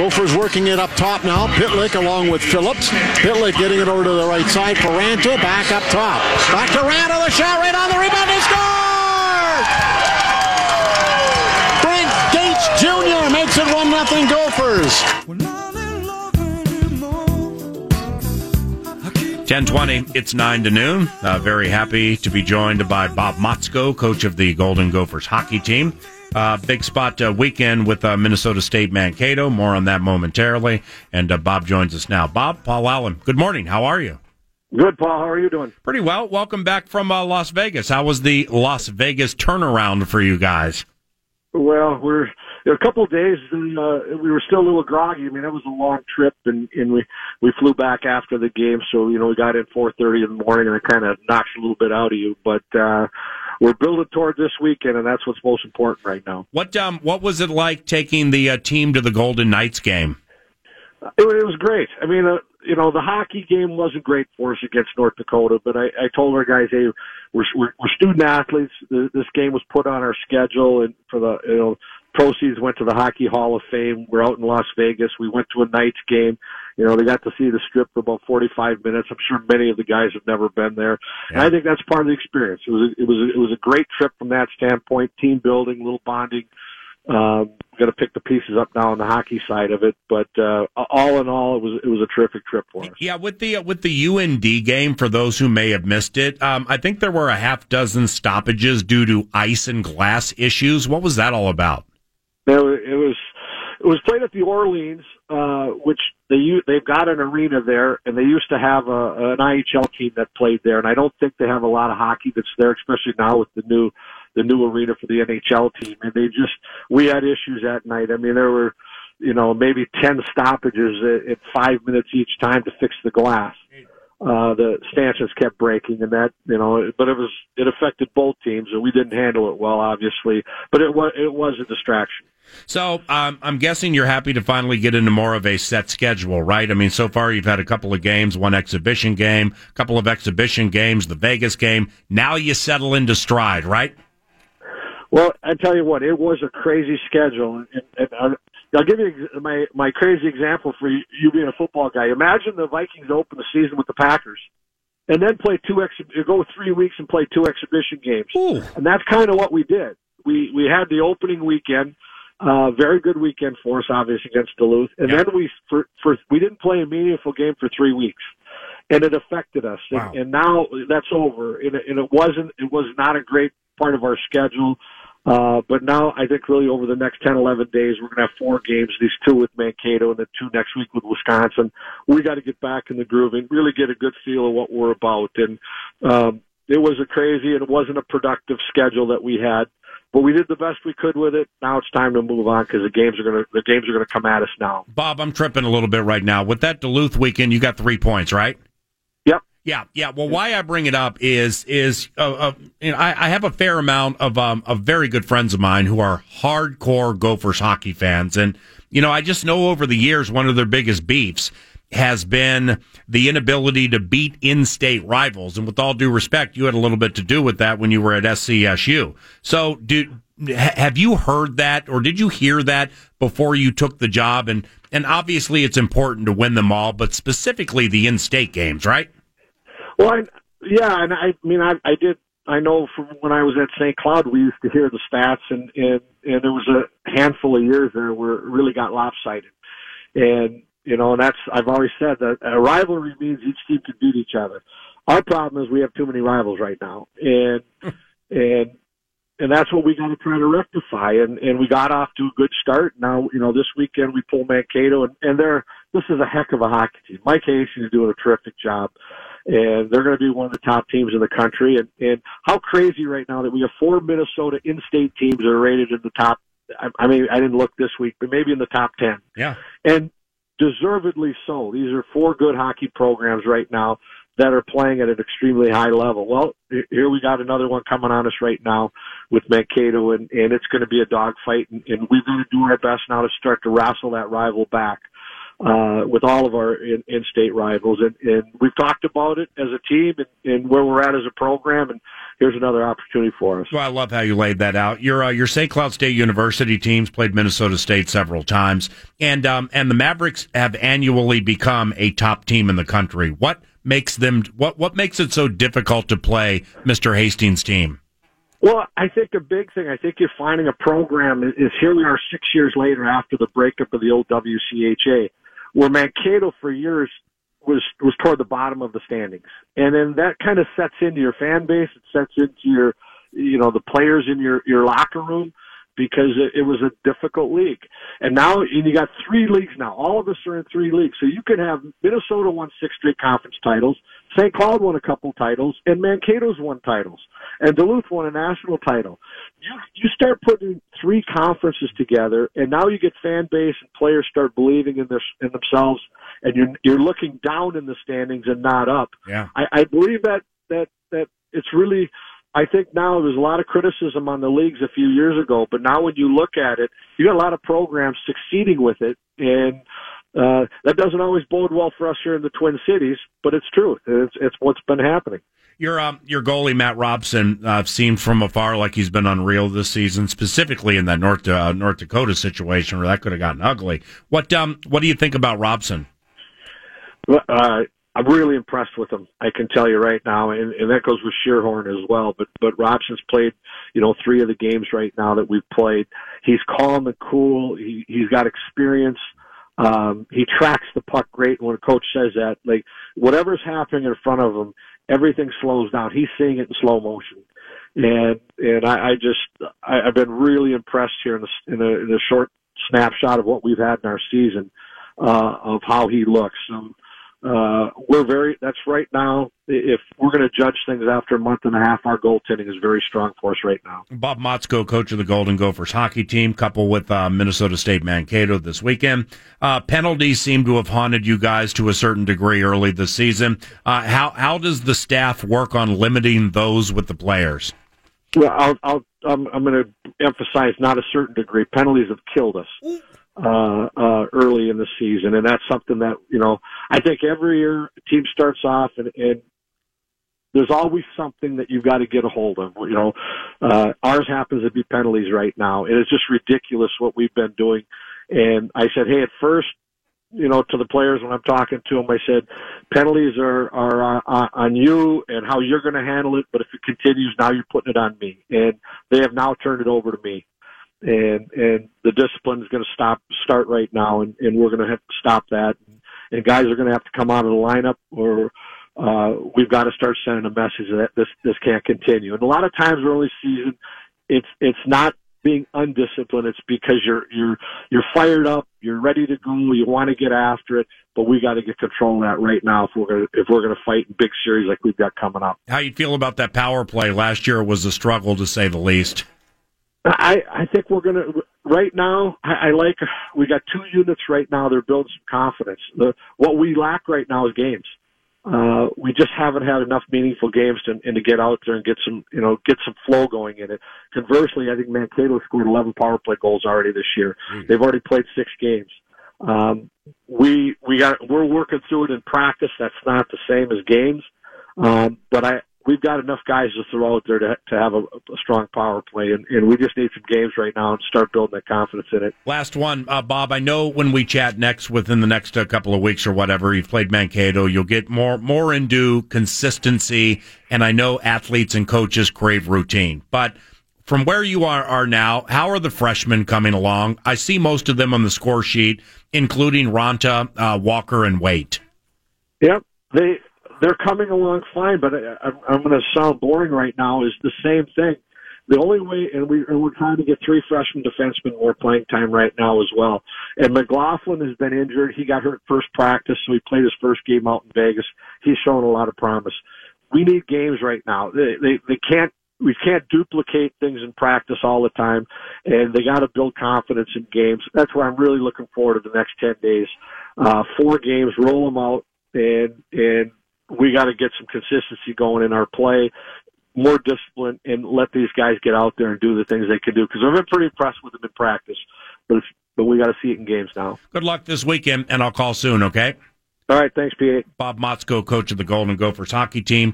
Gophers working it up top now. Pitlick along with Phillips. Pitlick getting it over to the right side. Paranta back up top. Back to Randall. The shot right on the rebound. He scores! Brent Gates Jr. makes it 1-0 Gophers. 10:20, it's 9 to noon. Very happy to be joined by Bob Motzko, coach of the Golden Gophers hockey team. Big spot weekend with Minnesota State Mankato. More on that momentarily. And Bob joins us now. Bob, Paul Allen, good morning. How are you? Good, Paul. How are you doing? Pretty well. Welcome back from Las Vegas. How was the Las Vegas turnaround for you guys? Well, there were a couple of days, and we were still a little groggy. I mean, it was a long trip, and we flew back after the game, so, you know, we got in 4:30 in the morning, and it kind of knocks a little bit out of you. But we're building toward this weekend, and that's what's most important right now. What was it like taking the team to the Golden Knights game? It was great. I mean, you know, the hockey game wasn't great for us against North Dakota, but I told our guys, hey, we're student athletes. This game was put on our schedule, and for the, you know, proceeds went to the Hockey Hall of Fame. We're out in Las Vegas. We went to a Knights game. You know, they got to see the strip for about 45 minutes. I'm sure many of the guys have never been there. Yeah. And I think that's part of the experience. It was a great trip from that standpoint. Team building, little bonding. Got to pick the pieces up now on the hockey side of it, but all in all, it was a terrific trip for us. Yeah, with the UND game, for those who may have missed it, I think there were a half dozen stoppages due to ice and glass issues. What was that all about? It was played at the Orleans, which they've got an arena there, and they used to have an IHL team that played there, and I don't think they have a lot of hockey that's there, especially now with the new arena for the NHL team. And we had issues that night. I mean, there were, you know, maybe 10 stoppages at 5 minutes each time to fix the glass. The stanchions kept breaking, and that, you know, but it affected both teams, and we didn't handle it well, obviously, but it was a distraction. So I'm guessing you're happy to finally get into more of a set schedule, right? I mean, so far you've had a couple of games, one exhibition game, a couple of exhibition games, the Vegas game. Now you settle into stride, right? Well, I tell you what, it was a crazy schedule, and I'll give you my crazy example for you being a football guy. Imagine the Vikings open the season with the Packers, and then play go 3 weeks and play two exhibition games. Ooh. And that's kind of what we did. We had the opening weekend, very good weekend for us, obviously, against Duluth, and then we didn't play a meaningful game for 3 weeks, and it affected us. Wow. And now that's over, and it was not a great part of our schedule. But now I think really over the next 10, 11 days, we're going to have four games, these two with Mankato and the two next week with Wisconsin. We got to get back in the groove and really get a good feel of what we're about. And it was a crazy, and it wasn't a productive schedule that we had, but we did the best we could with it. Now it's time to move on because the games are going to come at us now. Bob, I'm tripping a little bit right now. With that Duluth weekend, you got 3 points, right? Yeah. Well, why I bring it up is you know, I have a fair amount of very good friends of mine who are hardcore Gophers hockey fans, and you know, I just know over the years one of their biggest beefs has been the inability to beat in-state rivals. And with all due respect, you had a little bit to do with that when you were at SCSU. So, have you heard that, or did you hear that before you took the job? And obviously, it's important to win them all, but specifically the in-state games, right? Well, I did. I know from when I was at St. Cloud, we used to hear the stats, and there was a handful of years there where it really got lopsided. And, you know, and I've always said that a rivalry means each team can beat each other. Our problem is we have too many rivals right now, and that's what we got to try to rectify. And we got off to a good start. Now, you know, this weekend we pull Mankato, and this is a heck of a hockey team. Mike Hastings is doing a terrific job, and they're going to be one of the top teams in the country. And how crazy right now that we have four Minnesota in-state teams that are rated in the top. I mean, I didn't look this week, but maybe in the top 10. Yeah. And deservedly so. These are four good hockey programs right now that are playing at an extremely high level. Well, here we got another one coming on us right now with Mankato, and it's going to be a dogfight, and we've got to do our best now to start to wrestle that rival back. with all of our in-state rivals. And we've talked about it as a team and where we're at as a program, and here's another opportunity for us. Well, I love how you laid that out. Your St. Cloud State University teams played Minnesota State several times, and the Mavericks have annually become a top team in the country. What makes it so difficult to play Mr. Hastings' team? Well, I think a big thing, I think you're finding a program is here we are 6 years later after the breakup of the old WCHA, where Mankato for years was toward the bottom of the standings. And then that kind of sets into your fan base. It sets into your, the players in your locker room, because it was a difficult league. And now you got three leagues now. All of us are in three leagues. So you could have Minnesota won 6 straight conference titles, St. Cloud won a couple titles, and Mankato's won titles, and Duluth won a national title. You start putting three conferences together, and now you get fan base and players start believing in themselves, and you're looking down in the standings and not up. Yeah. I believe that it's really – I think now there's a lot of criticism on the leagues a few years ago, but now when you look at it, you got a lot of programs succeeding with it, and that doesn't always bode well for us here in the Twin Cities, but it's true. It's what's been happening. Your goalie, Matt Robson, seemed from afar like he's been unreal this season, specifically in that North Dakota situation where that could have gotten ugly. What do you think about Robson? I'm really impressed with him, I can tell you right now, and that goes with Shearhorn as well. But Robson's played, 3 of the games right now that we've played. He's calm and cool. He's got experience. He tracks the puck great. When a coach says that, like whatever's happening in front of him, everything slows down. He's seeing it in slow motion, and I've been really impressed here in the short snapshot of what we've had in our season of how he looks. That's right now. If we're going to judge things after a month and a half, our goaltending is very strong for us right now. Bob Motzko, coach of the Golden Gophers hockey team, coupled with Minnesota State Mankato this weekend. Penalties seem to have haunted you guys to a certain degree early this season. How does the staff work on limiting those with the players? Well, I'm going to emphasize not a certain degree. Penalties have killed us early in the season, and that's something that, I think every year a team starts off and there's always something that you've got to get a hold of. Ours happens to be penalties right now, and it's just ridiculous what we've been doing. And I said, hey, at first, to the players when I'm talking to them, I said, penalties are on you and how you're going to handle it, but if it continues, now you're putting it on me. And they have now turned it over to me. And the discipline is going to start right now, and we're going to have to stop that. And guys are going to have to come out of the lineup, or we've got to start sending a message that this can't continue. And a lot of times early season, it's not being undisciplined. It's because you're fired up, you're ready to go, you want to get after it. But we got to get control of that right now if we're going to fight in big series like we've got coming up. How you feel about that power play? Last year was a struggle to say the least. I think we're going to – right now, we got 2 units right now. They're building some confidence. What we lack right now is games. We just haven't had enough meaningful games to get out there and get some flow going in it. Conversely, I think Mankato scored 11 power play goals already this year. Mm-hmm. They've already played 6 games. We're working through it in practice. That's not the same as games. We've got enough guys to throw out there to have a strong power play, and we just need some games right now and start building that confidence in it. Last one, Bob, I know when we chat next, within the next couple of weeks or whatever, you've played Mankato, you'll get more into consistency, and I know athletes and coaches crave routine. But from where you are now, how are the freshmen coming along? I see most of them on the score sheet, including Ronta, Walker, and Waite. Yep, They're coming along fine, but I'm going to sound boring right now. Is the same thing. The only way, and we're trying to get 3 freshman defensemen more playing time right now as well. And McLaughlin has been injured. He got hurt first practice, so he played his first game out in Vegas. He's shown a lot of promise. We need games right now. We can't duplicate things in practice all the time, and they got to build confidence in games. That's why I'm really looking forward to the next 10 days. 4 games, roll them out, and we got to get some consistency going in our play, more discipline, and let these guys get out there and do the things they can do. Because I've been pretty impressed with them in practice, but but we got to see it in games now. Good luck this weekend, and I'll call soon, okay? All right, thanks, P.A. Bob Motzko, coach of the Golden Gophers hockey team.